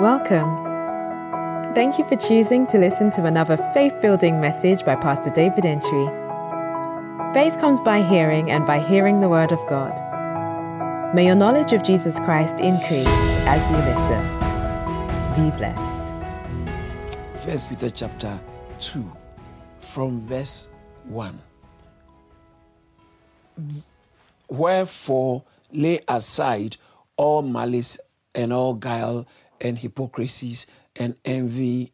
Welcome. Thank you for choosing to listen to another faith-building message by Pastor David Entry. Faith comes by hearing, and by hearing the Word of God. May your knowledge of Jesus Christ increase as you listen. Be blessed. 1 Peter chapter 2, from verse 1. Wherefore lay aside all malice and all guile and hypocrisies and envies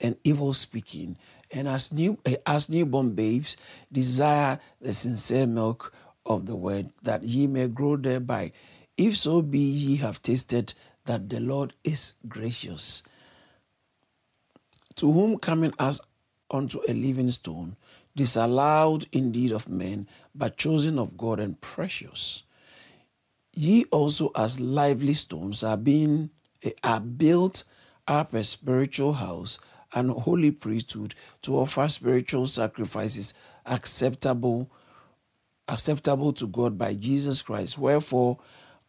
and evil speaking, and as newborn babes desire the sincere milk of the word, that ye may grow thereby, if so be ye have tasted that the Lord is gracious. To whom coming as unto a living stone, disallowed indeed of men, but chosen of God and precious, ye also as lively stones are built up a spiritual house, an holy priesthood, to offer spiritual sacrifices acceptable to God by Jesus Christ. Wherefore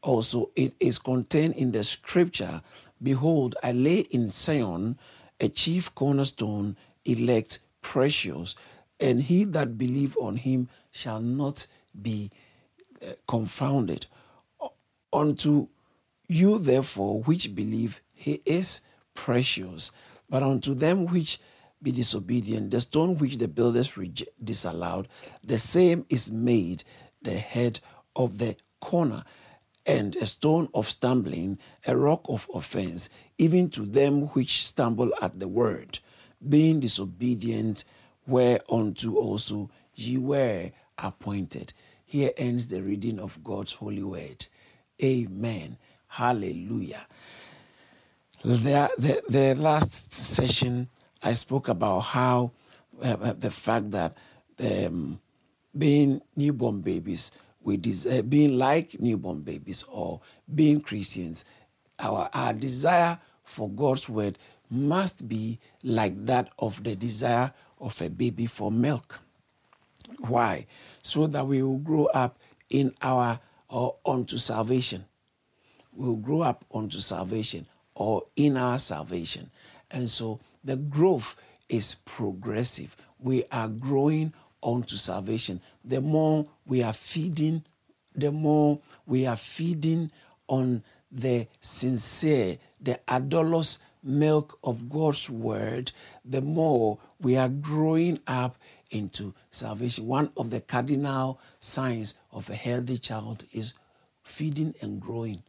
also it is contained in the scripture, behold, I lay in Sion a chief cornerstone, elect, precious, and he that believe on him shall not be confounded. Unto you, therefore, which believe, he is precious. But unto them which be disobedient, the stone which the builders disallowed, the same is made the head of the corner, and a stone of stumbling, a rock of offense, even to them which stumble at the word, being disobedient, whereunto also ye were appointed. Here ends the reading of God's holy word. Amen. Hallelujah. The last session, I spoke about how the fact that being newborn babies, being like newborn babies or being Christians, our desire for God's word must be like that of the desire of a baby for milk. Why? So that we will grow up unto salvation. We'll grow up unto salvation or in our salvation. And so the growth is progressive. We are growing unto salvation. The more we are feeding on the sincere, the adolescent milk of God's word, the more we are growing up into salvation. One of the cardinal signs of a healthy child is feeding and growing.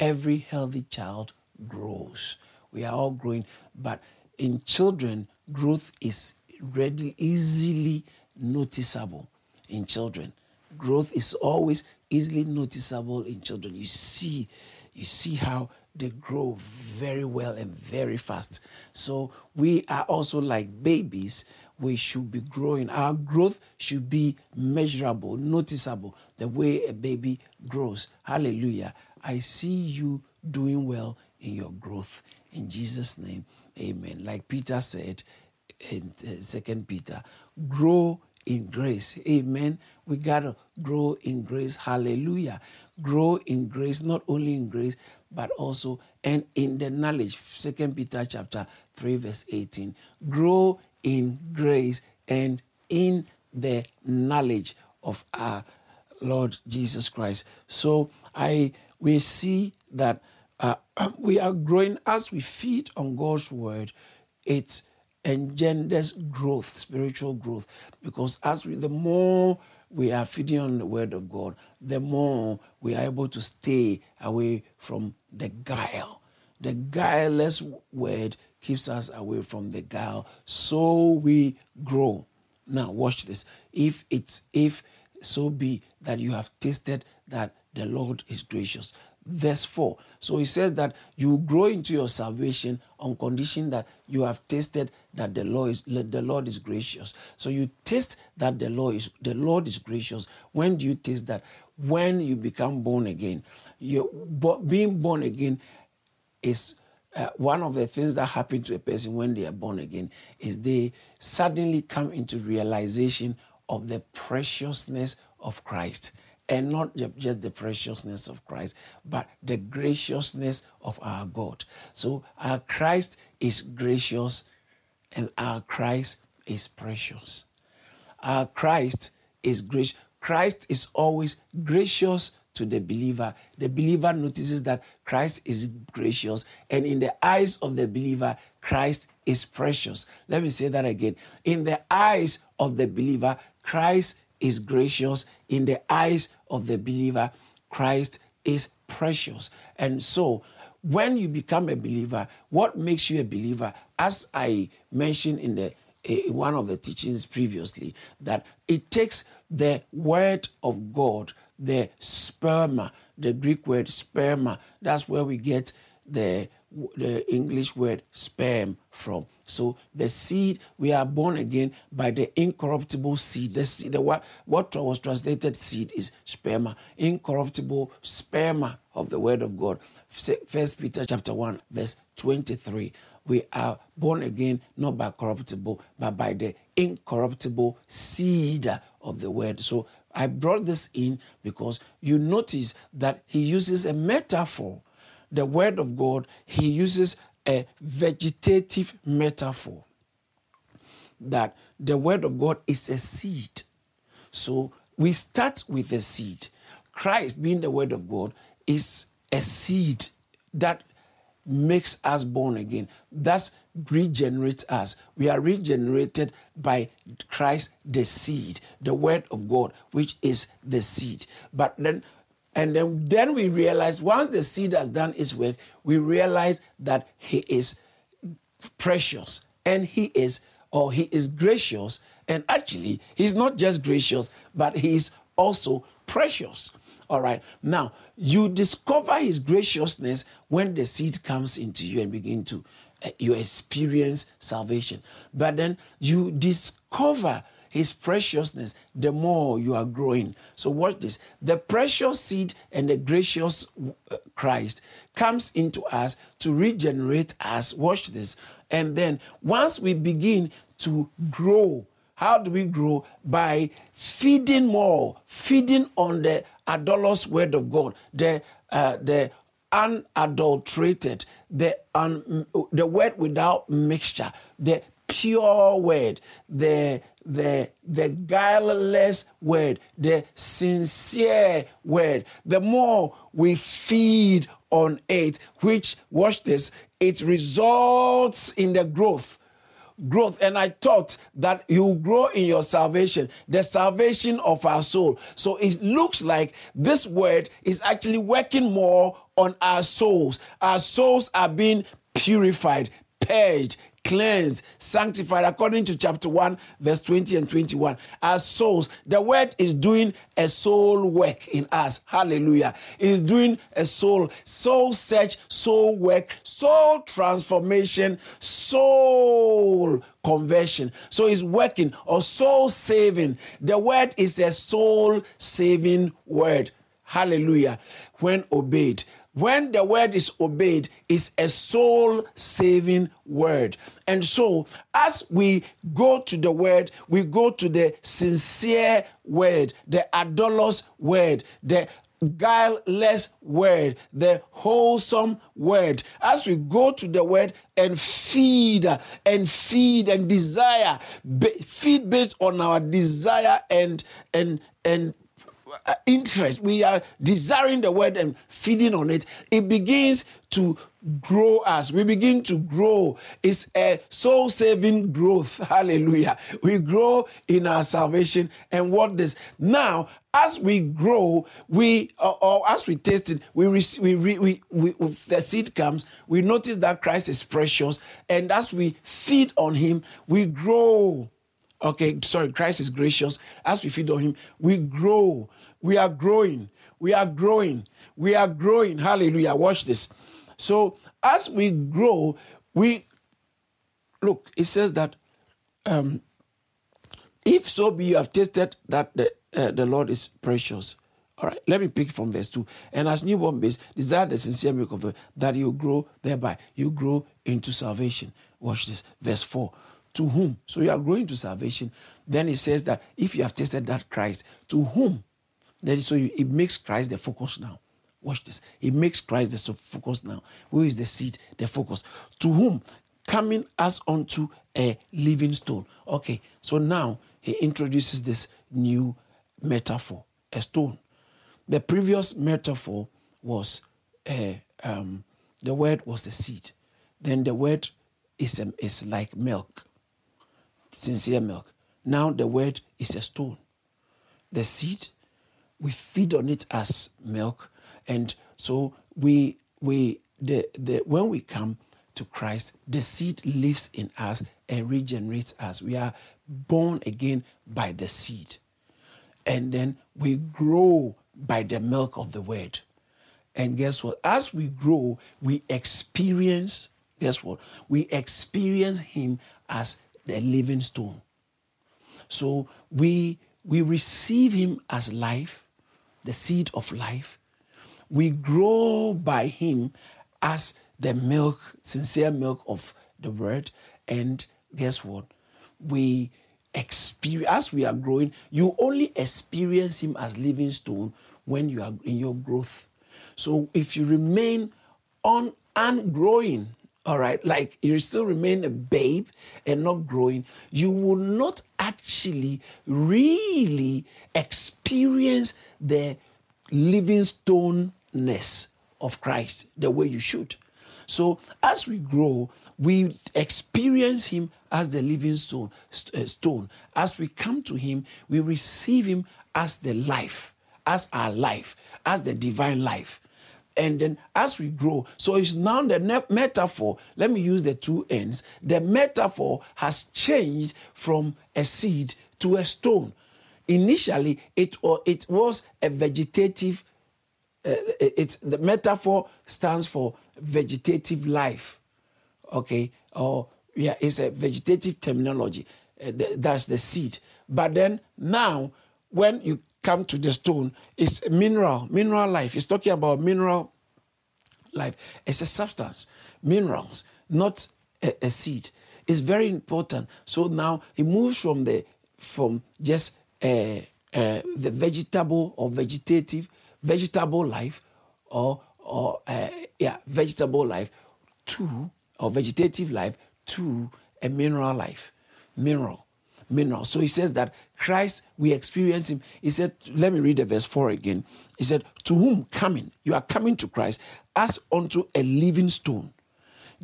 Every healthy child grows. We are all growing, but in children, growth is readily, easily noticeable in children. Growth is always easily noticeable in children. You see how they grow very well and very fast. So we are also like babies. We should be growing. Our growth should be measurable, noticeable, the way a baby grows. Hallelujah. I see you doing well in your growth. In Jesus' name, amen. Like Peter said in 2 Peter, grow in grace. Amen. We got to grow in grace. Hallelujah. Grow in grace, not only in grace, but also and in the knowledge. 2 Peter chapter 3, verse 18. Grow in grace and in the knowledge of our Lord Jesus Christ. So we see that we are growing as we feed on God's word. It engenders growth, spiritual growth, because the more we are feeding on the word of God, the more we are able to stay away from the guile. The guileless word keeps us away from the guile, so we grow. Now watch this. If so be that you have tasted that the Lord is gracious. Verse 4. So he says that you grow into your salvation on condition that you have tasted that the Lord is gracious. So you taste that the Lord is gracious. When do you taste that? When you become born again. Being born again is one of the things that happen to a person when they are born again is they suddenly come into realization of the preciousness of Christ. and not just the preciousness of Christ, but the graciousness of our God. So our Christ is gracious and our Christ is precious. Our Christ is gracious. Christ is always gracious to the believer. The believer notices that Christ is gracious, and in the eyes of the believer, Christ is precious. Let me say that again. In the eyes of the believer, Christ is gracious. In the eyes of the believer, Christ is precious. And so, when you become a believer, what makes you a believer? As I mentioned in one of the teachings previously, that it takes the word of God, the sperma, the Greek word sperma, that's where we get the English word sperm from. So the seed, we are born again by the incorruptible seed. The seed, what was translated seed is sperma, incorruptible sperma of the word of God. 1 Peter chapter 1, verse 23. We are born again, not by corruptible, but by the incorruptible seed of the word. So I brought this in because you notice that he uses a metaphor. The word of God, he uses a vegetative metaphor. That the word of God is a seed. So we start with a seed. Christ, being the word of God, is a seed that makes us born again. That regenerates us. We are regenerated by Christ, the seed, the word of God, which is the seed. But then, and then we realize, once the seed has done its work, we realize that he is precious and he is gracious. And actually, he's not just gracious, but he is also precious. All right. Now, you discover his graciousness when the seed comes into you and begin to you experience salvation. But then you discover his preciousness the more you are growing. So watch this. The precious seed and the gracious Christ comes into us to regenerate us. Watch this. And then once we begin to grow, how do we grow? By feeding more, feeding on the adulterous word of God, the unadulterated, the word without mixture, the pure word, the guileless word, the sincere word. The more we feed on it, which, watch this, it results in the growth. And I taught that you grow in your salvation, the salvation of our soul. So it looks like this word is actually working more on our souls. Our souls are being purified, purged, cleansed, sanctified, according to chapter 1, verse 20 and 21. Our souls, the word is doing a soul work in us. Hallelujah. It is doing a soul search, soul work, soul transformation, soul conversion. So it's working, or soul saving. The word is a soul saving word. Hallelujah. When obeyed. When the word is obeyed, it's a soul-saving word. And so, as we go to the word, we go to the sincere word, the adulterous word, the guileless word, the wholesome word. As we go to the word and feed and desire, feed based on our desire and interest, we are desiring the word and feeding on it, it begins to grow us. We begin to grow. It's a soul-saving growth. Hallelujah. We grow in our salvation. And what this? Now, as we grow, as we taste it, the seed comes, we notice that Christ is precious. And as we feed on him, we grow. Christ is gracious. As we feed on him, we grow. We are growing. Hallelujah. Watch this. So as we grow, it says that if so be you have tasted that the Lord is precious. All right, let me pick from verse 2. And as newborn babes, desire the sincere milk of it, that you grow thereby. You grow into salvation. Watch this. Verse 4. To whom? So you are growing to salvation. Then it says that if you have tasted that Christ, to whom Then so it makes Christ the focus now. Watch this. It makes Christ the focus now. Where is the seed? The focus. To whom? Coming as unto a living stone. Okay, so now he introduces this new metaphor, a stone. The previous metaphor was the word was a seed. Then the word is like milk, sincere milk. Now the word is a stone. The seed, we feed on it as milk, and so we when we come to Christ, the seed lives in us and regenerates us. We are born again by the seed, and then we grow by the milk of the word. And guess what? As we grow, we experience, guess what? We experience him as the living stone. So we receive him as life, the seed of life. We grow by him as the milk, sincere milk of the word. And guess what? We experience, as we are growing, you only experience him as living stone when you are in your growth. So if you remain on and growing, all right, like you still remain a babe and not growing, you will not actually really experience the living stoneness of Christ the way you should. So as we grow, we experience him as the living stone. As we come to him, we receive him as the life, as our life, as the divine life. And then as we grow, so it's now the metaphor, let me use the two ends, the metaphor has changed from a seed to a stone. Initially, it was a vegetative, the metaphor stands for vegetative life, okay? Or, yeah, it's a vegetative terminology, that's the seed. But then now, when you come to the stone, it's mineral life. It's talking about mineral life. It's a substance, minerals, not a seed. It's very important. So now it moves from the vegetable or vegetable life or vegetable life to, or vegetative life to a mineral life, mineral. So he says that Christ, we experience him. He said, let me read the verse 4 again. He said, to whom coming? You are coming to Christ as unto a living stone,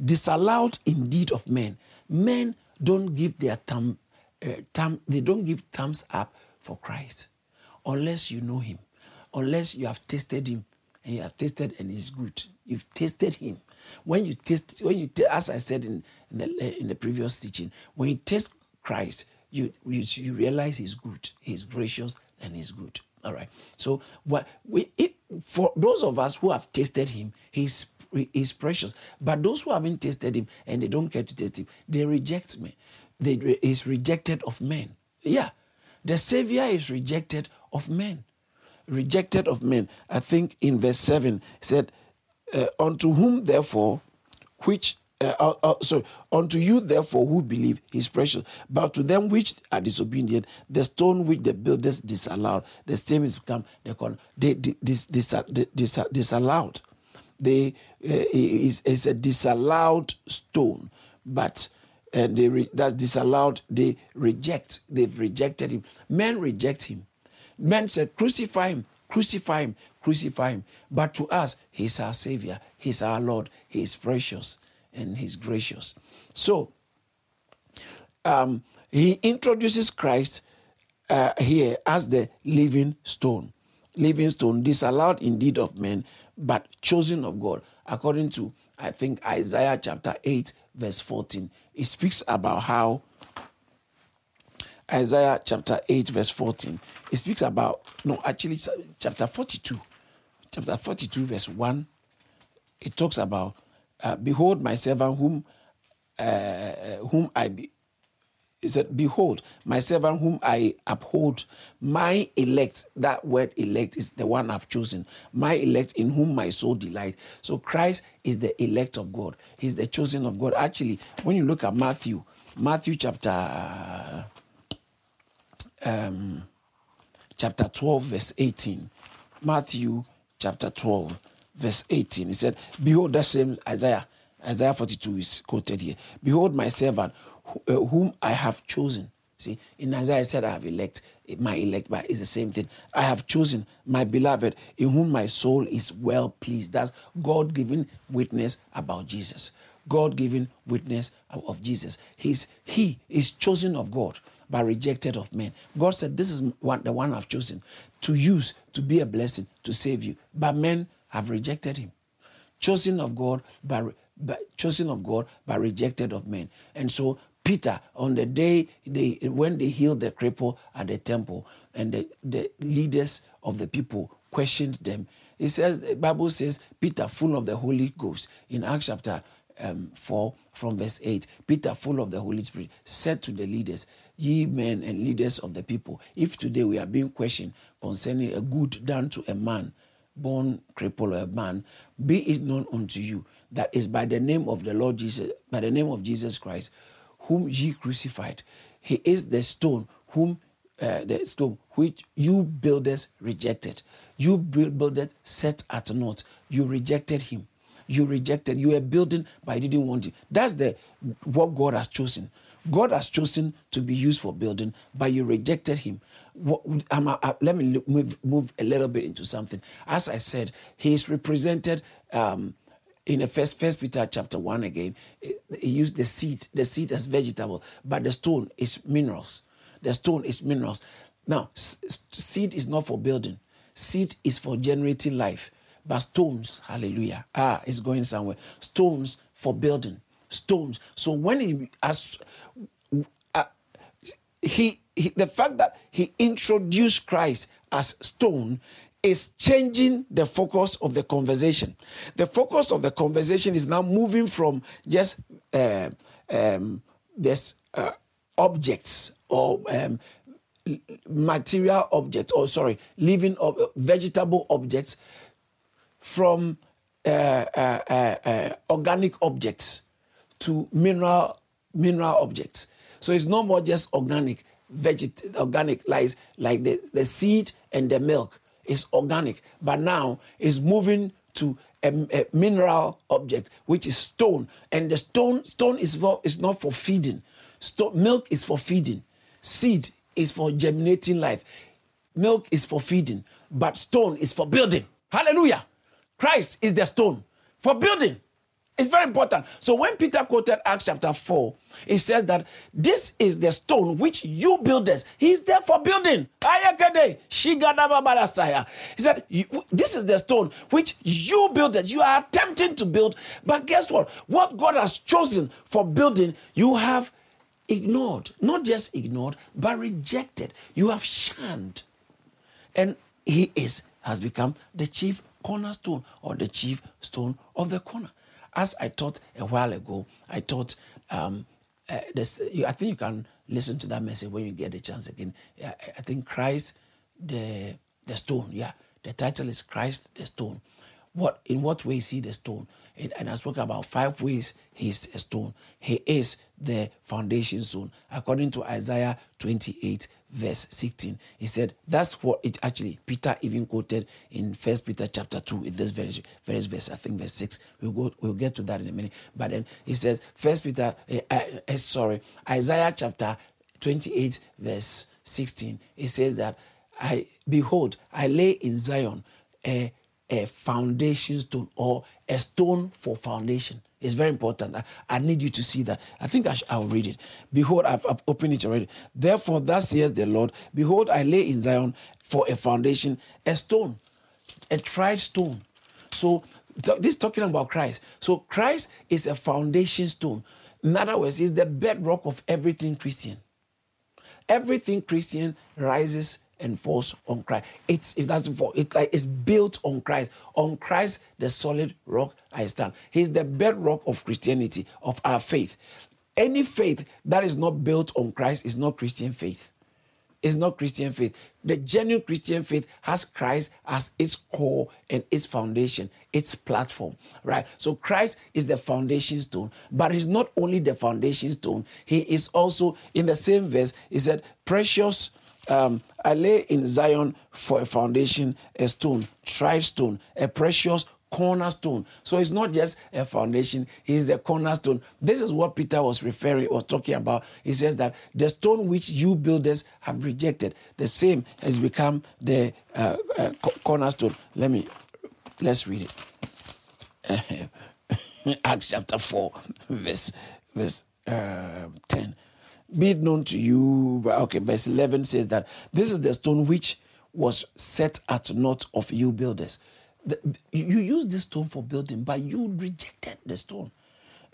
disallowed indeed of men. Men don't give their they don't give thumbs up for Christ unless you know him, unless you have tasted him, and you have tasted and it's good. You've tasted him. As I said in the previous teaching, when you taste Christ, you realize he's good, he's gracious, and he's good. All right. So for those of us who have tasted him, he's precious. But those who haven't tasted him and they don't care to taste him, they reject me. He's rejected of men. Yeah. The Savior is rejected of men. Rejected of men. I think in verse 7 it said, unto whom therefore, which... unto you, therefore, who believe, he's precious. But to them which are disobedient, the stone which the builders disallowed, the same is become the corner. Disallowed. It's a disallowed stone, but that's disallowed. They've rejected him. Men reject him. Men said, crucify him, crucify him, crucify him. But to us, he's our Savior, he's our Lord, he's precious. And he's gracious. So, he introduces Christ here as the living stone disallowed indeed of men, but chosen of God. According to, I think, Isaiah chapter 8, verse 14, it speaks about how, Isaiah chapter 8, verse 14, it speaks about, no, actually, chapter 42, verse 1, it talks about, behold my servant behold my servant whom I uphold, my elect. That word elect is the one I've chosen. My elect in whom my soul delights. So Christ is the elect of God. He's the chosen of God. Actually, when you look at Matthew chapter chapter 12, verse 18. Matthew chapter 12, verse 18. He said, behold, that same Isaiah 42 is quoted here. Behold my servant, whom I have chosen. See, in Isaiah I said, I have elect, my elect, but it's the same thing. I have chosen my beloved, in whom my soul is well pleased. That's God giving witness about Jesus. God giving witness of Jesus. He is chosen of God, but rejected of men. God said, this is the one I've chosen to use to be a blessing, to save you. But men have rejected him. Chosen of God, but rejected of men. And so Peter, on the day when they healed the cripple at the temple, and the leaders of the people questioned them, it says, the Bible says, Peter, full of the Holy Ghost, in Acts chapter 4, from verse 8, Peter, full of the Holy Spirit, said to the leaders, ye men and leaders of the people, if today we are being questioned concerning a good done to a man, born cripple or a man, be it known unto you, that is by the name of the Lord Jesus, by the name of Jesus Christ, whom ye crucified. He is the stone which you builders rejected. You builders set at naught. You rejected him. You were building, but you didn't want it. That's what God has chosen. God has chosen to be used for building, but you rejected him. Let me move a little bit into something. As I said, he is represented in the first Peter chapter 1 again. He used the seed as vegetable, but the stone is minerals. Now, seed is not for building. Seed is for generating life. But stones, hallelujah. It's going somewhere. Stones for building. Stones. So when the fact that he introduced Christ as stone is changing the focus of the conversation. The focus of the conversation is now moving from just objects or material objects, vegetable objects, from organic objects to mineral objects. So it's no more just organic like the seed and the milk. It's organic, but now it's moving to a mineral object, which is stone. And the stone is not for feeding. Milk is for feeding. Seed is for germinating life. Milk is for feeding, but stone is for building. Hallelujah. Christ is the stone for building. It's very important. So when Peter quoted Acts chapter 4, it says that this is the stone which you builders, he's there for building. He said, this is the stone which you builders, you are attempting to build. But guess what? What God has chosen for building, you have ignored. Not just ignored, but rejected. You have shunned. And he has become the chief cornerstone or the chief stone of the corner. As I taught a while ago, I think you can listen to that message when you get the chance again. I think Christ, the stone. Yeah, the title is Christ, the stone. In what way is he the stone? And I spoke about 5 ways he's a stone. He is the foundation stone. According to Isaiah 28, verse 16, he said, that's what it actually, Peter even quoted in 1 Peter chapter 2, in this very verse, I think verse 6. We'll get to that in a minute. But then he says, Isaiah chapter 28, verse 16, it says that, I lay in Zion a foundation stone, or a stone for foundation. It's very important. I need you to see that. I think I'll read it. Behold, I've opened it already. Therefore, thus says the Lord, behold, I lay in Zion for a foundation, a stone, a tried stone. So this is talking about Christ. So Christ is a foundation stone. In other words, he's the bedrock of everything Christian. Everything Christian rises and falls on Christ. It's built on Christ. On Christ, the solid rock I stand. He's the bedrock of Christianity, of our faith. Any faith that is not built on Christ is not Christian faith. It's not Christian faith. The genuine Christian faith has Christ as its core and its foundation, its platform, right? So Christ is the foundation stone, but he's not only the foundation stone. He is also, in the same verse, he said, precious I lay in Zion for a foundation, a stone, tried stone, a precious cornerstone. So it's not just a foundation, it's a cornerstone. This is what Peter was talking about. He says that the stone which you builders have rejected, the same has become the cornerstone. Let's read it. Acts chapter 4, verse 10. Be it known to you, verse 11 says that this is the stone which was set at naught of you builders. You use this stone for building, but you rejected the stone,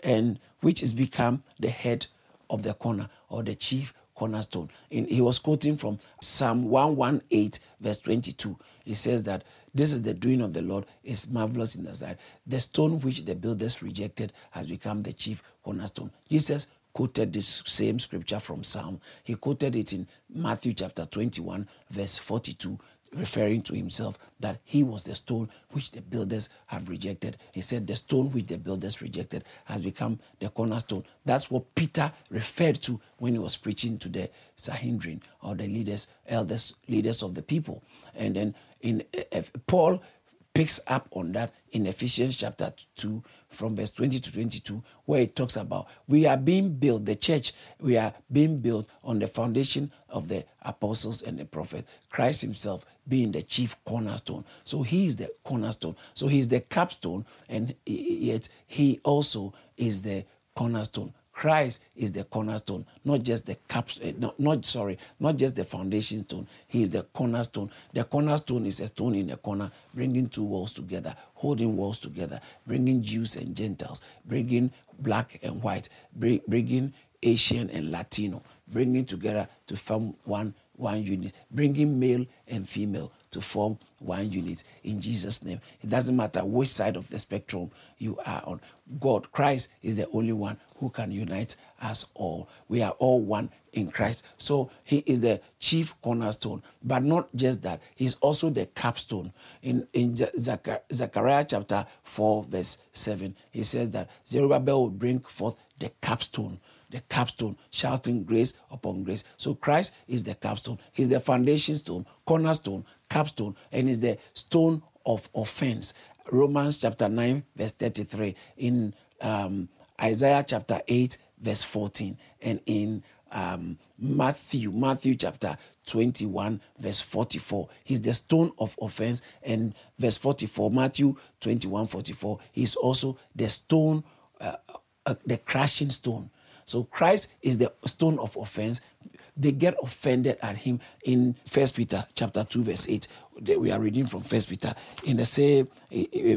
and which has become the head of the corner, or the chief cornerstone. And he was quoting from Psalm 118, verse 22. He says that this is the doing of the Lord, is marvelous in the sight. The stone which the builders rejected has become the chief cornerstone. Jesus quoted this same scripture from Psalm. He quoted it in Matthew chapter 21, verse 42, referring to himself, that he was the stone which the builders have rejected. He said the stone which the builders rejected has become the cornerstone. That's what Peter referred to when he was preaching to the Sanhedrin, or the elders, leaders of the people. And then Paul picks up on that in Ephesians chapter 2 from verse 20 to 22, where it talks about we are being built on the foundation of the apostles and the prophets, Christ himself being the chief cornerstone. So he is the cornerstone. So he is the capstone, and yet he also is the cornerstone. Christ is the cornerstone, not just the not just the foundation stone. He is the cornerstone. The cornerstone is a stone in a corner, bringing two walls together, holding walls together, bringing Jews and Gentiles, bringing black and white, bringing Asian and Latino, bringing together to form one unit, bringing male and female to form one unit in Jesus' name. It doesn't matter which side of the spectrum you are on. God, Christ, is the only one who can unite us all. We are all one in Christ. So he is the chief cornerstone. But not just that, he's also the capstone. In Zechariah chapter 4, verse 7, he says that Zerubbabel will bring forth the capstone. The capstone, shouting grace upon grace. So Christ is the capstone. He's the foundation stone, cornerstone, capstone, and is the stone of offense. Romans chapter 9, verse 33, in Isaiah chapter 8, verse 14, and in Matthew chapter 21, verse 44. He's the stone of offense. And verse 44, Matthew 21, 44, he's also the stone, the crashing stone. So Christ is the stone of offense. They get offended at him. In 1 Peter chapter 2, verse 8, we are reading from 1 Peter. In the same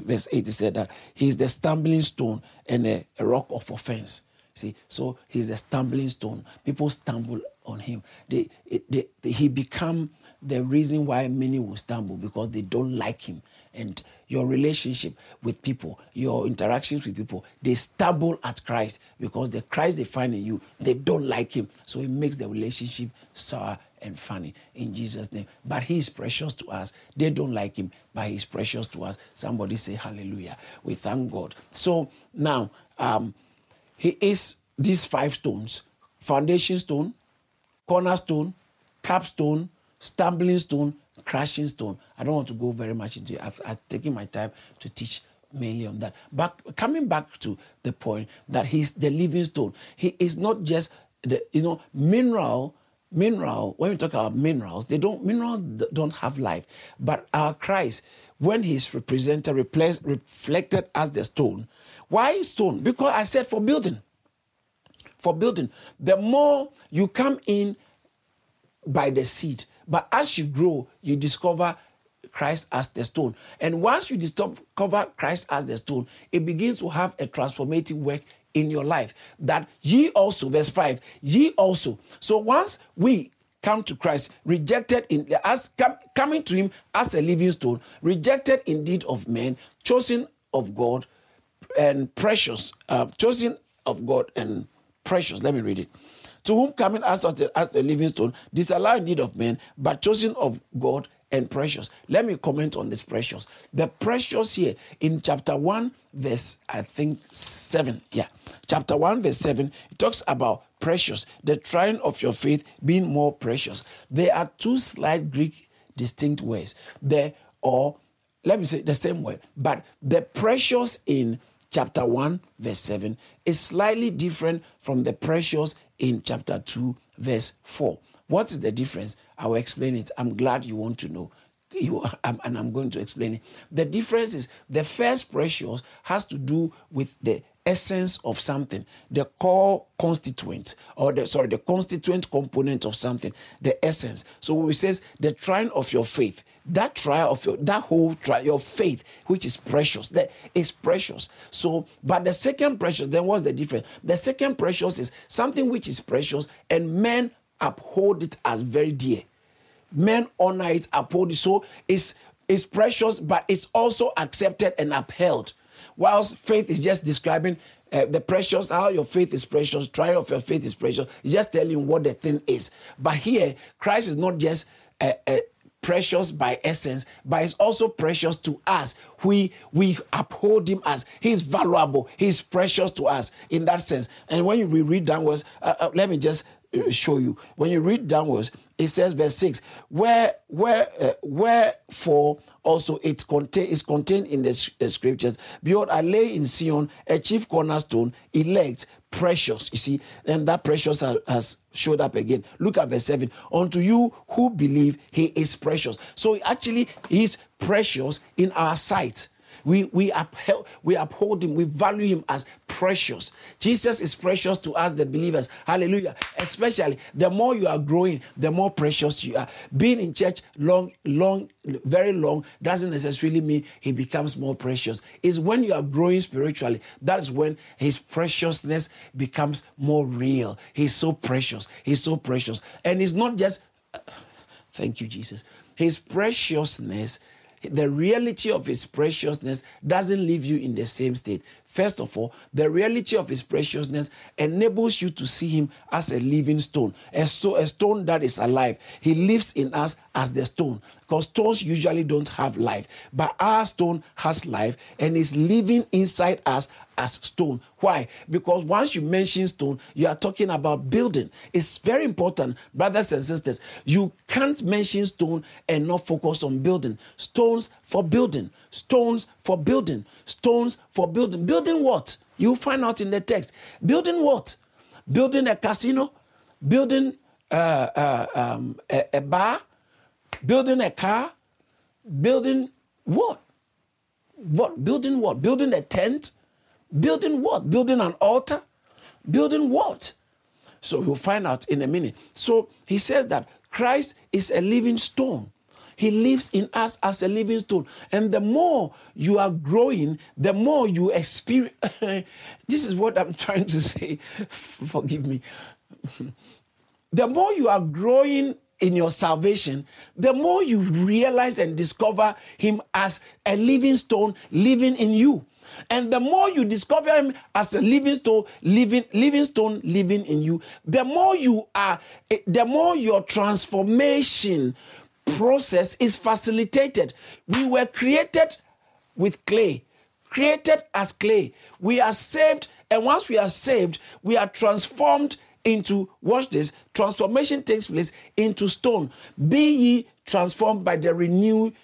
verse 8, it said that he is the stumbling stone and a rock of offense. See, so he's a stumbling stone. People stumble on him. He become the reason why many will stumble, because they don't like him. And your relationship with people, your interactions with people, they stumble at Christ, because the Christ they find in you, they don't like him. So it makes the relationship sour and funny, in Jesus' name. But he is precious to us. They don't like him, but he's precious to us. Somebody say hallelujah. We thank God. So now, he is these five stones: foundation stone, cornerstone, capstone, stumbling stone, crashing stone. I don't want to go very much into it. I've taken my time to teach mainly on that. But coming back to the point that he's the living stone. He is not just the mineral. When we talk about minerals, minerals don't have life. But our Christ, when he's represented, reflected as the stone. Why stone? Because I said for building. For building. The more you come in by the seed, but as you grow, you discover Christ as the stone. And once you discover Christ as the stone, it begins to have a transformative work in your life. That ye also, verse 5, ye also. So once we come to Christ, rejected in as coming to him as a living stone, rejected indeed of men, chosen of God and precious, Let me read it. To whom coming as a living stone, disallowed in need of men, but chosen of God and precious. Let me comment on this precious. The precious here in chapter 1, verse 7. Chapter 1, verse 7, it talks about precious, the trying of your faith being more precious. There are two slight Greek distinct words. The same word, but the precious in chapter 1, verse 7 is slightly different from the precious in chapter 2, verse 4. What is the difference? I will explain it. I'm glad you want to know. I'm going to explain it. The difference is the first precious has to do with the essence of something, the core constituent, or the constituent component of something, the essence. So it says the trying of your faith, your faith, which is precious, that is precious. So, but the second precious, then what's the difference? The second precious is something which is precious and men uphold it as very dear. Men honor it, uphold it. So it's precious, but it's also accepted and upheld. Whilst faith is just describing the precious, how your faith is precious, trial of your faith is precious. It's just telling you what the thing is. But here, Christ is not just precious by essence, but it's also precious to us. We uphold him as he's valuable. He's precious to us in that sense. And when you read downwards, let me just show you. When you read downwards, it says verse 6, wherefore also it is contained in the scriptures. Behold, I lay in Sion a chief cornerstone, elect, precious. You see, and that precious has showed up again. Look at verse 7. Unto you who believe, he is precious. So actually, he's precious in our sight. We uphold him. We value him as precious. Jesus is precious to us, the believers. Hallelujah. Especially, the more you are growing, the more precious you are. Being in church very long, doesn't necessarily mean he becomes more precious. It's when you are growing spiritually, that's when his preciousness becomes more real. He's so precious. He's so precious. And it's not just... Thank you, Jesus. His preciousness... The reality of his preciousness doesn't leave you in the same state. First of all, the reality of his preciousness enables you to see him as a living stone, a stone that is alive. He lives in us as the stone, because stones usually don't have life. But our stone has life and is living inside us as stone. Why? Because once you mention stone, you are talking about building. It's very important, brothers and sisters. You can't mention stone and not focus on building. Stones for building. Stones for building. Stones for building. Building what? You'll find out in the text. Building what? Building a casino? Building a bar? Building a car? Building what? What? Building what? Building a tent? Building what? Building an altar? Building what? So you'll find out in a minute. So he says that Christ is a living stone. He lives in us as a living stone. And the more you are growing, the more you experience... This is what I'm trying to say. Forgive me. The more you are growing in your salvation, the more you realize and discover him as a living stone living in you. And the more you discover him as a living stone living in you, the more your transformation process is facilitated. We were created with clay, created as clay. We are saved, and once we are saved, we are transformed into, watch this, transformation takes place into stone. Be ye transformed by the renewing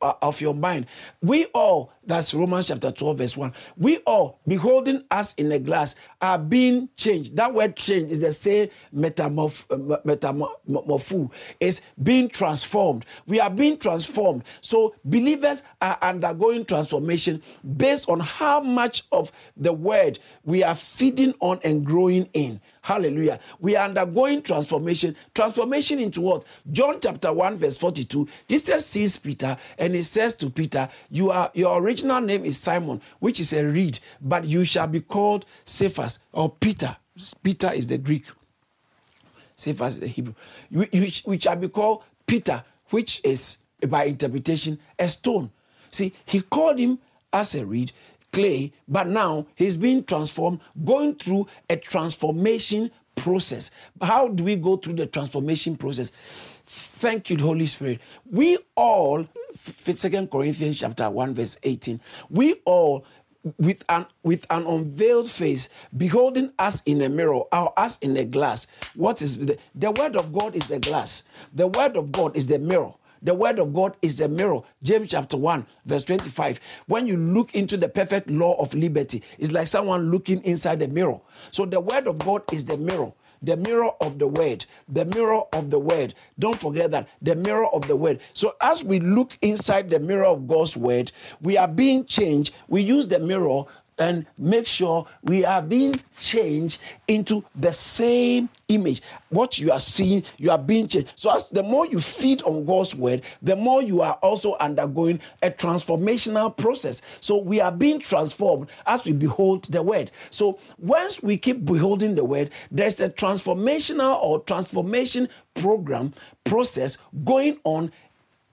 of your mind. We all, that's Romans chapter 12, verse 1, we all, beholding us in a glass, are being changed. That word change is the same metamorpho. It's being transformed. We are being transformed. So believers are undergoing transformation based on how much of the word we are feeding on and growing in. Hallelujah. We are undergoing transformation. Transformation into what? John chapter 1, verse 42. Jesus sees Peter and he says to Peter, your original name is Simon, which is a reed, but you shall be called Cephas, or Peter. Peter is the Greek. Cephas is the Hebrew. You shall be called Peter, which is, by interpretation, a stone. See, he called him as a reed, clay, but now he's being transformed, going through a transformation process. How do we go through the transformation process? Thank you, Holy Spirit. We all, 2 Corinthians chapter 1, verse 18, we all with an unveiled face, beholding us in a mirror or us in a glass. What is the word of God is the glass. The word of God is the mirror. The word of God is the mirror. James chapter 1, verse 25. When you look into the perfect law of liberty, it's like someone looking inside the mirror. So the word of God is the mirror. The mirror of the word. The mirror of the word. Don't forget that. The mirror of the word. So as we look inside the mirror of God's word, we are being changed. We use the mirror and make sure we are being changed into the same image. What you are seeing, you are being changed. So as the more you feed on God's word, the more you are also undergoing a transformational process. So we are being transformed as we behold the word. So once we keep beholding the word, there's a transformational or transformation program process going on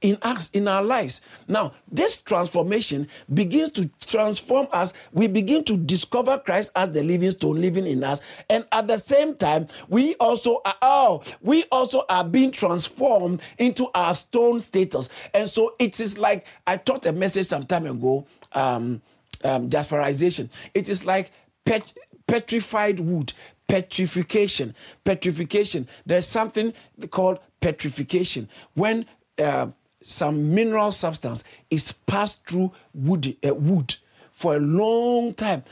in us, in our lives. Now, this transformation begins to transform us. We begin to discover Christ as the living stone living in us. And at the same time, we also are being transformed into our stone status. And so it is like, I taught a message some time ago, jasperization. It is like petrified wood, petrification. There's something called petrification. When some mineral substance is passed through wood for a long time.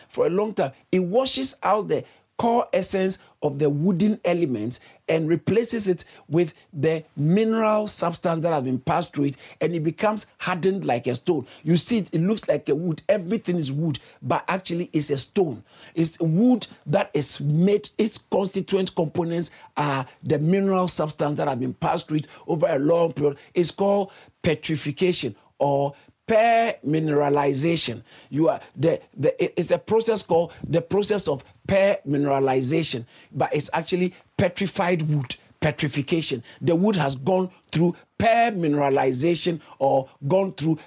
It washes out the core essence of the wooden elements and replaces it with the mineral substance that has been passed through it, and it becomes hardened like a stone. You see it looks like a wood. Everything is wood, but actually it's a stone. It's wood that is made, its constituent components are the mineral substance that have been passed through it over a long period. It's called petrification or permineralization. It's a process called the process of permineralization, but it's actually petrified wood, petrification. The wood has gone through permineralization or gone through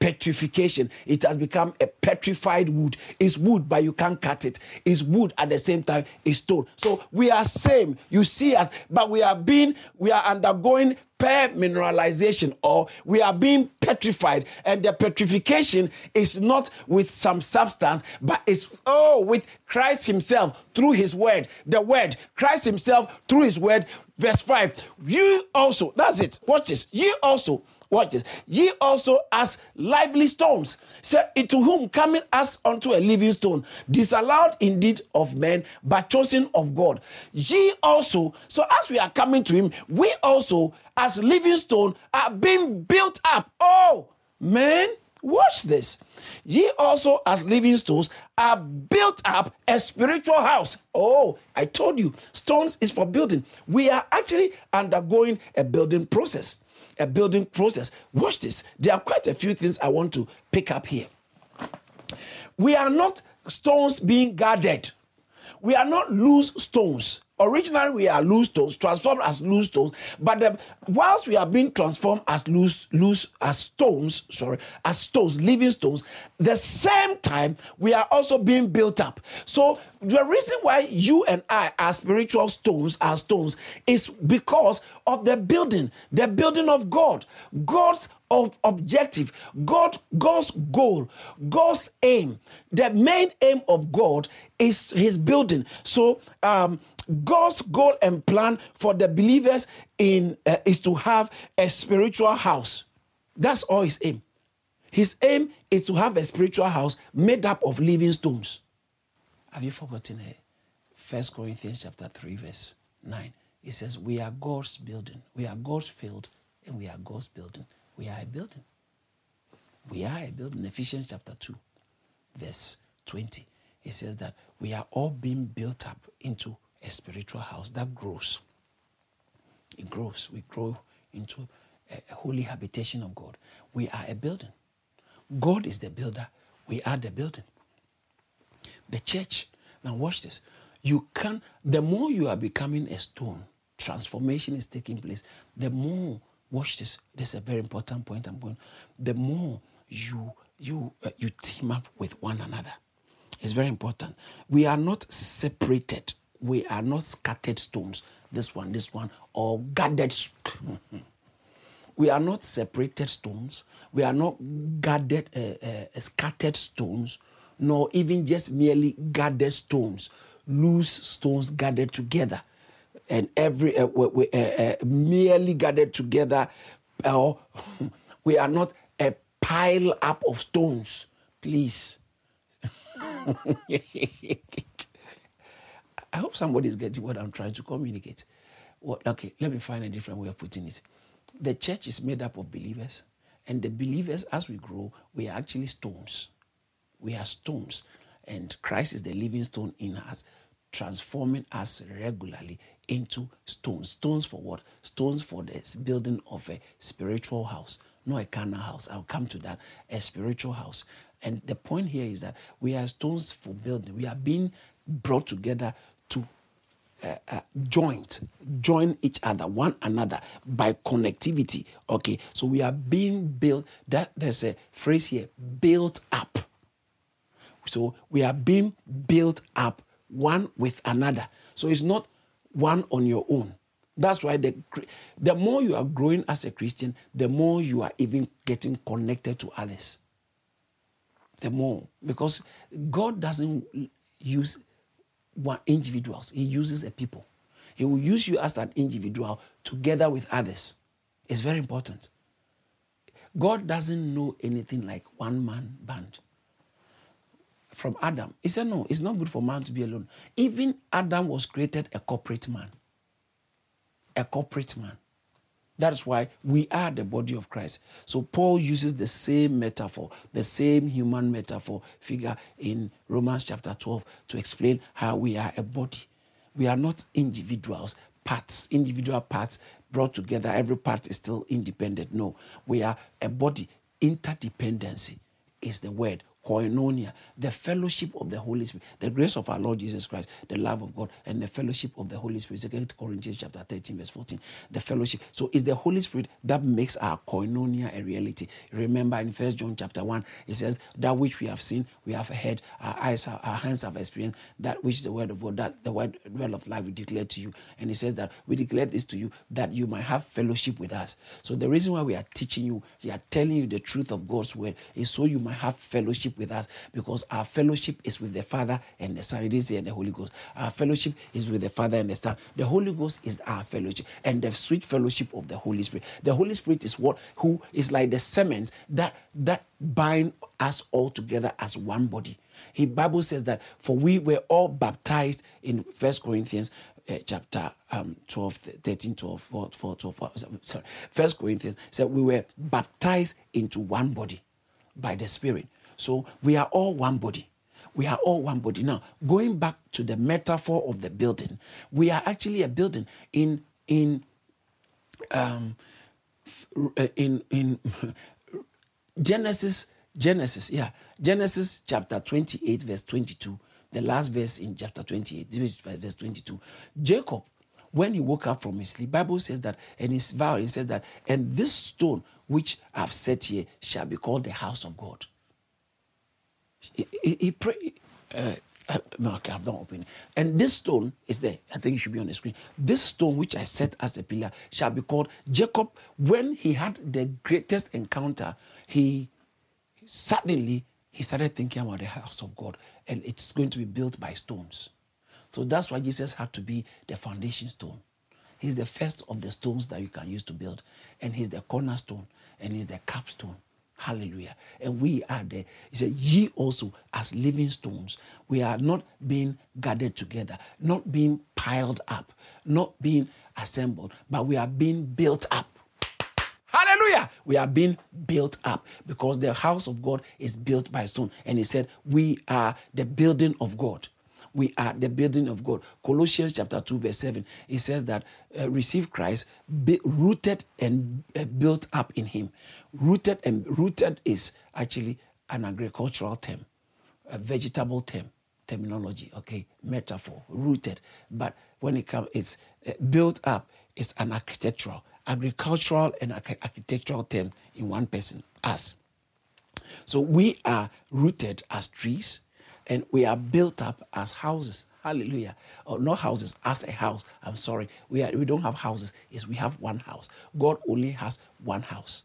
petrification. It has become a petrified wood. It's wood, but you can't cut it. It's wood at the same time, it's stone. So we are same. You see us, but we are undergoing permineralization, or we are being petrified. And the petrification is not with some substance, but it's with Christ himself through his word. The word, Christ himself through his word. Verse 5, you also, that's it. Watch this. Ye also as lively stones, so to whom coming as unto a living stone, disallowed indeed of men, but chosen of God. Ye also, so as we are coming to him, we also as living stone are being built up. Oh, man, watch this. Ye also as living stones are built up a spiritual house. Oh, I told you, stones is for building. We are actually undergoing a building process. Watch this. There are quite a few things I want to pick up here. We are not stones being guarded. We are not loose stones. Originally, we are loose stones, transformed as loose stones. But whilst we are being transformed as stones, living stones, the same time, we are also being built up. So the reason why you and I are spiritual stones, are stones, is because of the building of God. God's objective, God's goal, God's aim. The main aim of God is his building. So, God's goal and plan for the believers is to have a spiritual house. That's all his aim. His aim is to have a spiritual house made up of living stones. Have you forgotten it? 1 Corinthians chapter 3, verse 9. It says, we are God's building. We are God's field, and we are God's building. We are a building. We are a building. Ephesians chapter 2, verse 20. It says that we are all being built up into a spiritual house that grows. It grows. We grow into a holy habitation of God. We are a building. God is the builder. We are the building. The church. Now watch this. The more you are becoming a stone, transformation is taking place. The more, watch this. This is a very important point. The more you team up with one another. It's very important. We are not separated. We are not scattered stones, this one, or gathered. We are not separated stones. We are not scattered stones. nor even just merely gathered stones, loose stones gathered together. And every merely gathered together, we are not a pile up of stones, please. I hope somebody's getting what I'm trying to communicate. Well, okay, let me find a different way of putting it. The church is made up of believers, and the believers, as we grow, we are actually stones. We are stones, and Christ is the living stone in us, transforming us regularly into stones. Stones for what? Stones for the building of a spiritual house, not a carnal house. I'll come to that, a spiritual house. And the point here is that we are stones for building. We are being brought together to join each other, one another, by connectivity. Okay, so we are being built. That there's a phrase here, built up. So we are being built up one with another. So it's not one on your own. That's why the more you are growing as a Christian, the more you are even getting connected to others. The more, because God doesn't use one individuals. He uses a people. He will use you as an individual together with others. It's very important. God doesn't know anything like one-man band. From Adam, he said, no, it's not good for man to be alone. Even Adam was created a corporate man. A corporate man. That's why we are the body of Christ. So Paul uses the same metaphor, the same human metaphor figure in Romans chapter 12 to explain how we are a body. We are not individuals, parts, individual parts brought together. Every part is still independent. No, we are a body. Interdependency is the word. Koinonia, the fellowship of the Holy Spirit, the grace of our Lord Jesus Christ, the love of God, and the fellowship of the Holy Spirit. 2 Corinthians chapter 13, verse 14, the fellowship. So it's the Holy Spirit that makes our koinonia a reality. Remember in 1 John chapter 1, it says, that which we have seen, we have heard, our eyes, our hands have experienced, that which is the word of God, that the word of life we declare to you. And it says that we declare this to you, that you might have fellowship with us. So the reason why we are teaching you, we are telling you the truth of God's word, is so you might have fellowship with us, because our fellowship is with the Father and the Son. It is here, the Holy Ghost. Our fellowship is with the Father and the Son. The Holy Ghost is our fellowship, and the sweet fellowship of the Holy Spirit. The Holy Spirit is what, who is like the cement that bind us all together as one body. The Bible says that for we were all baptized in 1 Corinthians chapter 1 Corinthians said we were baptized into one body by the Spirit. So we are all one body. We are all one body. Now, going back to the metaphor of the building, we are actually a building in Genesis chapter 28, verse 22, the last verse in chapter 28, verse 22. Jacob, when he woke up from his sleep, Bible says that, and his vow, he said that, and this stone which I've set here shall be called the house of God. He prayed. Okay, I've not opened it. And this stone is there. I think it should be on the screen. This stone which I set as a pillar shall be called. Jacob, when he had the greatest encounter, he started thinking about the house of God, and it's going to be built by stones. So that's why Jesus had to be the foundation stone. He's the first of the stones that you can use to build, and he's the cornerstone, and he's the capstone. Hallelujah. And we are there. He said, ye also, as living stones, we are not being gathered together, not being piled up, not being assembled, but we are being built up. Hallelujah. We are being built up, because the house of God is built by stone. And he said, we are the building of God. We are the building of God. Colossians chapter 2, verse 7, it says that receive Christ, be rooted and built up in him. Rooted is actually an agricultural term, a vegetable term, terminology, okay, metaphor, rooted. But when it comes, it's built up, it's an agricultural and architectural term in one person, us. So we are rooted as trees, and we are built up as houses. Hallelujah. Or not houses, as a house. I'm sorry. We don't have houses. We have one house. God only has one house.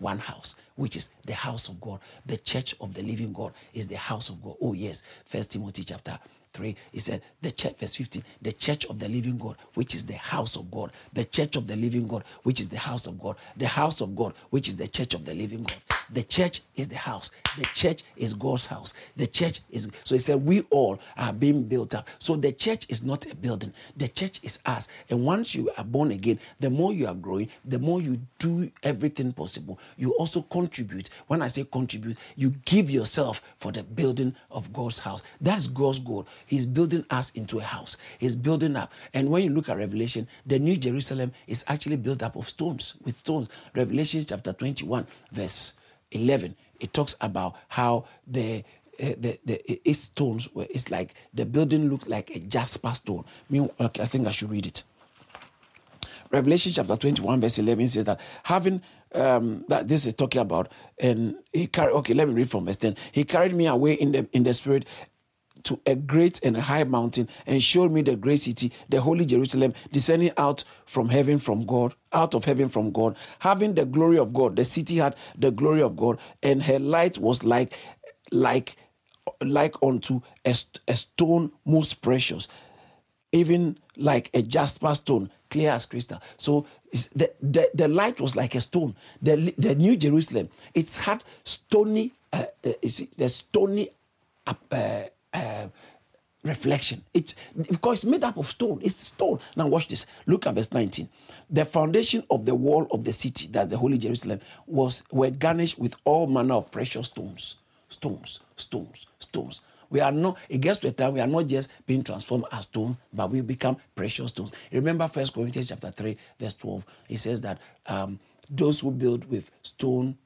one house, which is the house of God. The church of the living God is the house of God. Oh yes, 1 Timothy chapter 3, it said, the church, verse 15, the church of the living God, which is the house of God. The church of the living God, which is the house of God. The house of God, which is the church of the living God. The church is the house. The church is God's house. The church is, so it said, we all are being built up. So the church is not a building. The church is us. And once you are born again, the more you are growing, the more you do everything possible. You also contribute. When I say contribute, you give yourself for the building of God's house. That's God's goal. He's building us into a house. He's building up. And when you look at Revelation, the New Jerusalem is actually built up of stones, with stones. Revelation chapter 21, verse 11, it talks about how its stones were, it's like the building looked like a jasper stone. I think I should read it. Revelation chapter 21, verse 11 says that having that this is talking about, and he carried, okay, let me read from verse 10. He carried me away in the spirit to a great and high mountain, and showed me the great city, the holy Jerusalem, descending out of heaven from God, having the glory of God. The city had the glory of God, and her light was like unto a stone most precious, even like a jasper stone, clear as crystal. So the light was like a stone. The New Jerusalem, it's had stony, reflection. It's because it's made up of stone. It's stone. Now watch this. Look at verse 19. The foundation of the wall of the city, that's the holy Jerusalem, were garnished with all manner of precious stones. Stones. We are not, it gets to a time we are not just being transformed as stones, but we become precious stones. Remember 1 Corinthians chapter 3, verse 12. It says that those who build with stone,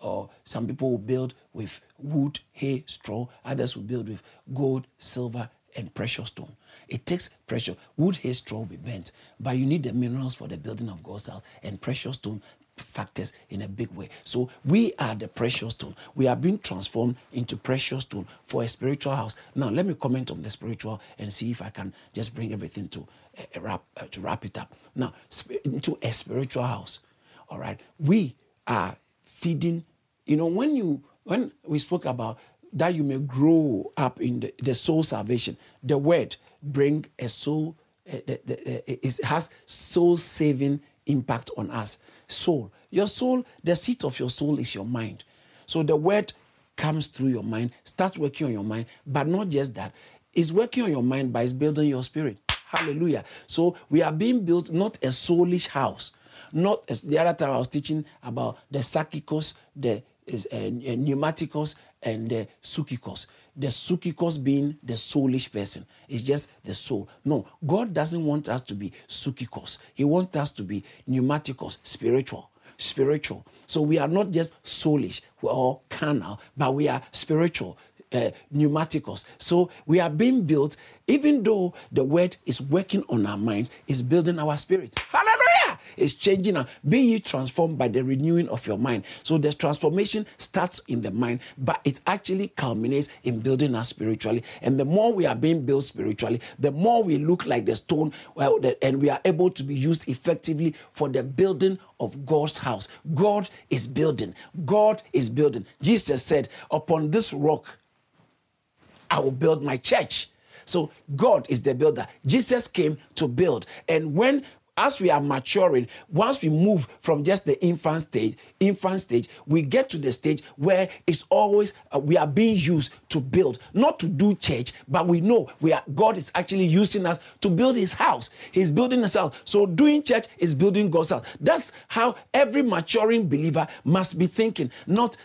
or some people will build with wood, hay, straw. Others will build with gold, silver, and precious stone. It takes precious. Wood, hay, straw will be bent, but you need the minerals for the building of God's house, and precious stone factors in a big way. So we are the precious stone. We are being transformed into precious stone for a spiritual house. Now let me comment on the spiritual and see if I can just bring everything to wrap it up. Now, into a spiritual house. All right, we are feeding, when we spoke about that, you may grow up in the soul salvation. The word bring a soul, it has soul saving impact on us. Soul, your soul, the seat of your soul is your mind. So the word comes through your mind, starts working on your mind, but not just that, it's working on your mind, but it's building your spirit. Hallelujah. So we are being built, not a soulish house. Not as the other time I was teaching about the psychicos, the pneumaticos, and the psychicos. The psychicos being the soulish person. It's just the soul. No, God doesn't want us to be psychicos. He wants us to be pneumaticos, spiritual. So we are not just soulish or carnal, but we are spiritual. Pneumaticos. So we are being built, even though the word is working on our minds, is building our spirits. Hallelujah! It's changing us. Be ye transformed by the renewing of your mind. So the transformation starts in the mind, but it actually culminates in building us spiritually. And the more we are being built spiritually, the more we look like the stone, and we are able to be used effectively for the building of God's house. God is building. Jesus said, upon this rock, I will build my church. So God is the builder. Jesus came to build. And as we are maturing, once we move from just the infant stage, we get to the stage where it's always, we are being used to build, not to do church, but we know God is actually using us to build his house. He's building his house. So doing church is building God's house. That's how every maturing believer must be thinking, not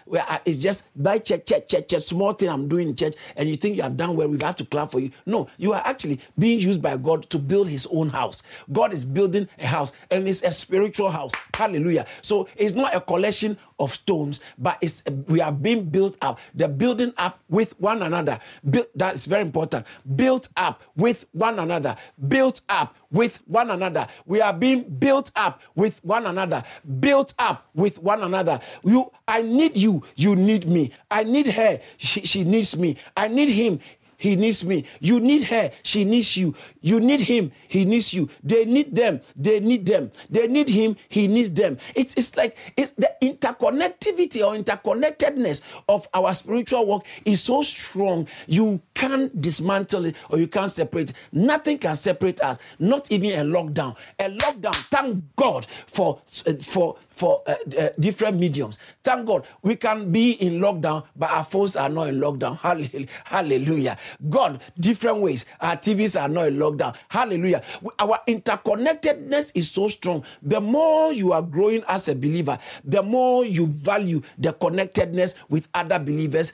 it's just by church, small thing I'm doing in church, and you think you have done well, we have to clap for you. No, you are actually being used by God to build his own house. God is building a house, and it's a spiritual house. Hallelujah. So it's not a collection of stones, but we are being built up. The building up with one another. That is very important. Built up with one another. We are being built up with one another. I need you. You need me. I need her. She needs me. I need him. He needs me. You need her. She needs you. You need him. He needs you. They need them. They need them. They need him. He needs them. It's like it's the interconnectivity or interconnectedness of our spiritual walk is so strong. You can't dismantle it or you can't separate it. Nothing can separate us. Not even a lockdown. A lockdown. Thank God for different mediums. Thank God we can be in lockdown, but our phones are not in lockdown. Hallelujah. God, different ways. Our TVs are not in lockdown. Hallelujah. Our interconnectedness is so strong. The more you are growing as a believer, the more you value the connectedness with other believers.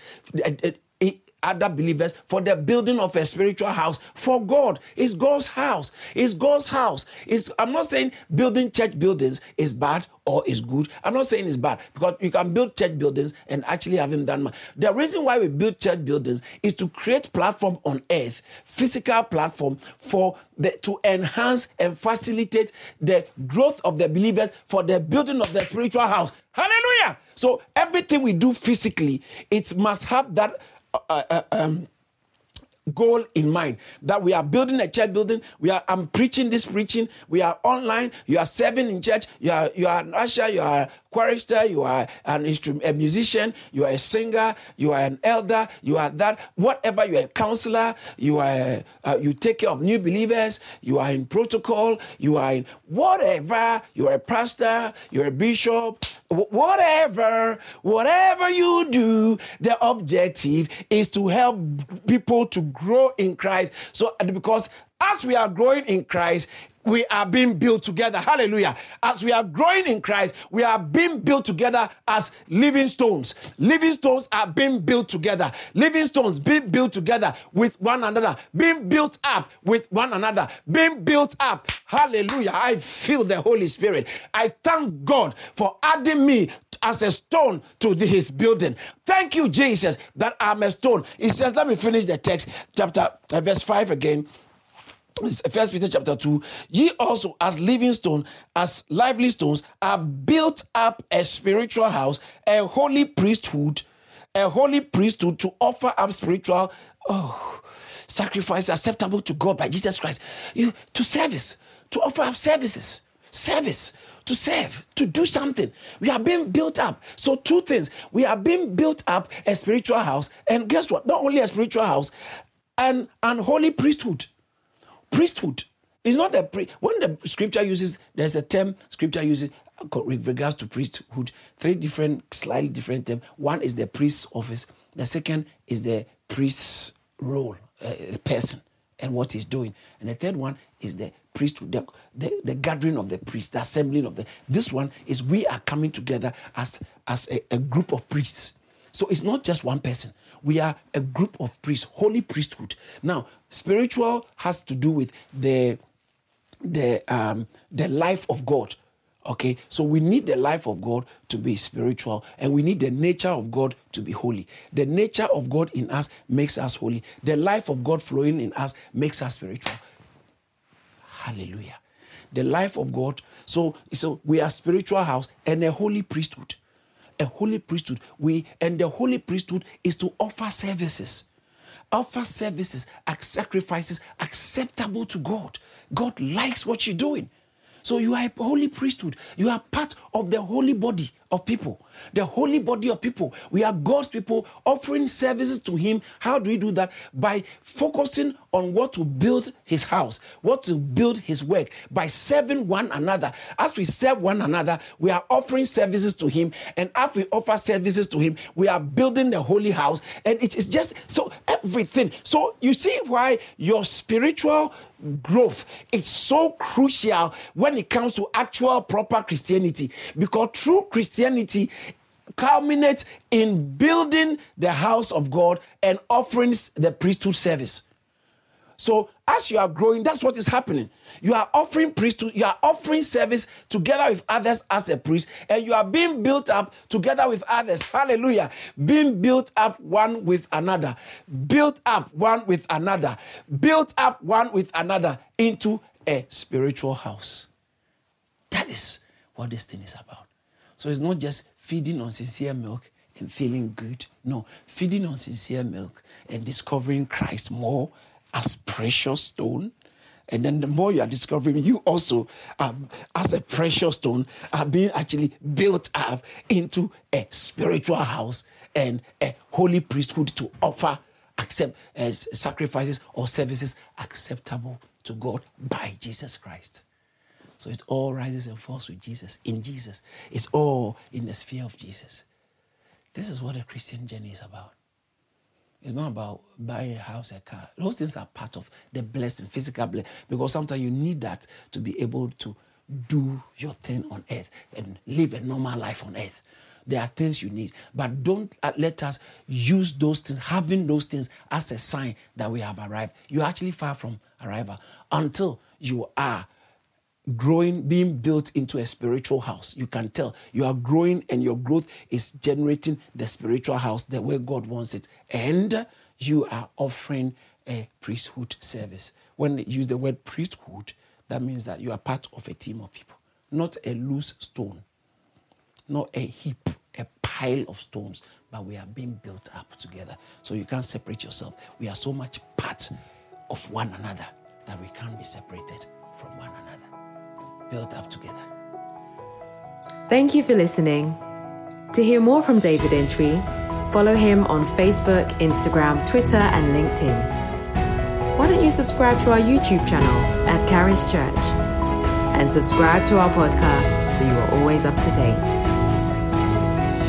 Other believers for the building of a spiritual house for God. It's God's house. It's God's house. I'm not saying building church buildings is bad or is good. I'm not saying it's bad because you can build church buildings and actually haven't done much. The reason why we build church buildings is to create platform on earth, physical platform to enhance and facilitate the growth of the believers for the building of the spiritual house. Hallelujah! So everything we do physically, it must have that goal in mind, that we are building a church building. I'm preaching this preaching. We are online. You are serving in church. You are an usher. You are a chorister. You are a musician. You are a singer. You are an elder. You are that. Whatever. You are a counselor. You are you take care of new believers. You are in protocol. You are in whatever. You are a pastor. You are a bishop. Whatever you do, the objective is to help people to grow in Christ. So, because as we are growing in Christ, we are being built together. Hallelujah. As we are growing in Christ, we are being built together as living stones. Living stones are being built together. Living stones being built together with one another. Being built up with one another. Being built up. Hallelujah. I feel the Holy Spirit. I thank God for adding me as a stone to his building. Thank you, Jesus, that I'm a stone. He says, let me finish the text, chapter verse 5 again. 1 Peter chapter 2, ye also as living stones, as lively stones, are built up a spiritual house, a holy priesthood to offer up spiritual sacrifice acceptable to God by Jesus Christ. To offer up service. To serve, to do something. We are being built up. So two things. We are being built up a spiritual house. And guess what? Not only a spiritual house, an holy priesthood. Priesthood is not a when the scripture uses, there's a term scripture uses with regards to priesthood, slightly different terms. One is the priest's office. The second is the priest's role, the person and what he's doing. And the third one is the priesthood, the gathering of the priests, the assembling of the. This one is we are coming together as a group of priests. So it's not just one person. We are a group of priests, holy priesthood. Now, spiritual has to do with the life of God. Okay, so we need the life of God to be spiritual, and we need the nature of God to be holy. The nature of God in us makes us holy. The life of God flowing in us makes us spiritual. Hallelujah. The life of God. So we are spiritual house and a holy priesthood. A holy priesthood. The holy priesthood is to offer services. Offer services, sacrifices acceptable to God. God likes what you're doing. So you are a holy priesthood. You are part of the holy body of people. The holy body of people. We are God's people offering services to him. How do we do that? By focusing on what to build his house, what to build his work, by serving one another. As we serve one another, we are offering services to him. And as we offer services to him, we are building the holy house. And it is just so everything. So you see why your spiritual growth is so crucial when it comes to actual proper Christianity. Because true Christianity culminates in building the house of God and offering the priesthood service. So as you are growing, that's what is happening. You are offering priesthood, you are offering service together with others as a priest, and you are being built up together with others. Hallelujah. Being built up one with another. Built up one with another. Built up one with another into a spiritual house. That is what this thing is about. So it's not just feeding on sincere milk. and feeling good. No, feeding on sincere milk and discovering Christ more as precious stone. And then the more you are discovering, you also, as a precious stone, are being actually built up into a spiritual house and a holy priesthood to offer sacrifices or services acceptable to God by Jesus Christ. So it all rises and falls with Jesus, in Jesus. It's all in the sphere of Jesus. This is what a Christian journey is about. It's not about buying a house, a car. Those things are part of the blessing, physical blessing, because sometimes you need that to be able to do your thing on earth and live a normal life on earth. There are things you need, but don't let us use those things, having those things as a sign that we have arrived. You're actually far from arrival until you are growing, being built into a spiritual house. You can tell you are growing and your growth is generating the spiritual house the way God wants it. And you are offering a priesthood service. When they use the word priesthood, that means that you are part of a team of people, not a loose stone, not a heap, a pile of stones, but we are being built up together. So you can't separate yourself. We are so much part of one another that we can't be separated from one another, built up together. Thank you for listening. To hear more from David Entry, follow him on Facebook, Instagram, Twitter, and LinkedIn. Why don't you subscribe to our YouTube channel at Caris Church and subscribe to our podcast so you are always up to date.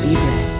Be blessed.